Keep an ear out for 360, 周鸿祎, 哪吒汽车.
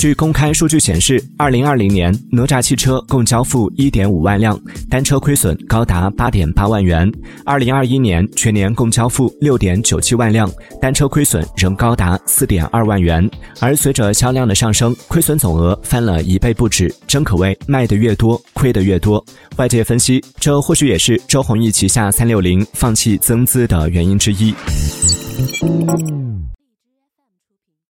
据公开数据显示 ,2020 年哪吒汽车共交付 1.5 万辆，单车亏损高达 8.8 万元 ,2021 年全年共交付 6.97 万辆，单车亏损仍高达 4.2 万元，而随着销量的上升，亏损总额翻了一倍不止，真可谓卖得越多亏得越多。外界分析，这或许也是周鸿祎旗下360放弃增资的原因之一。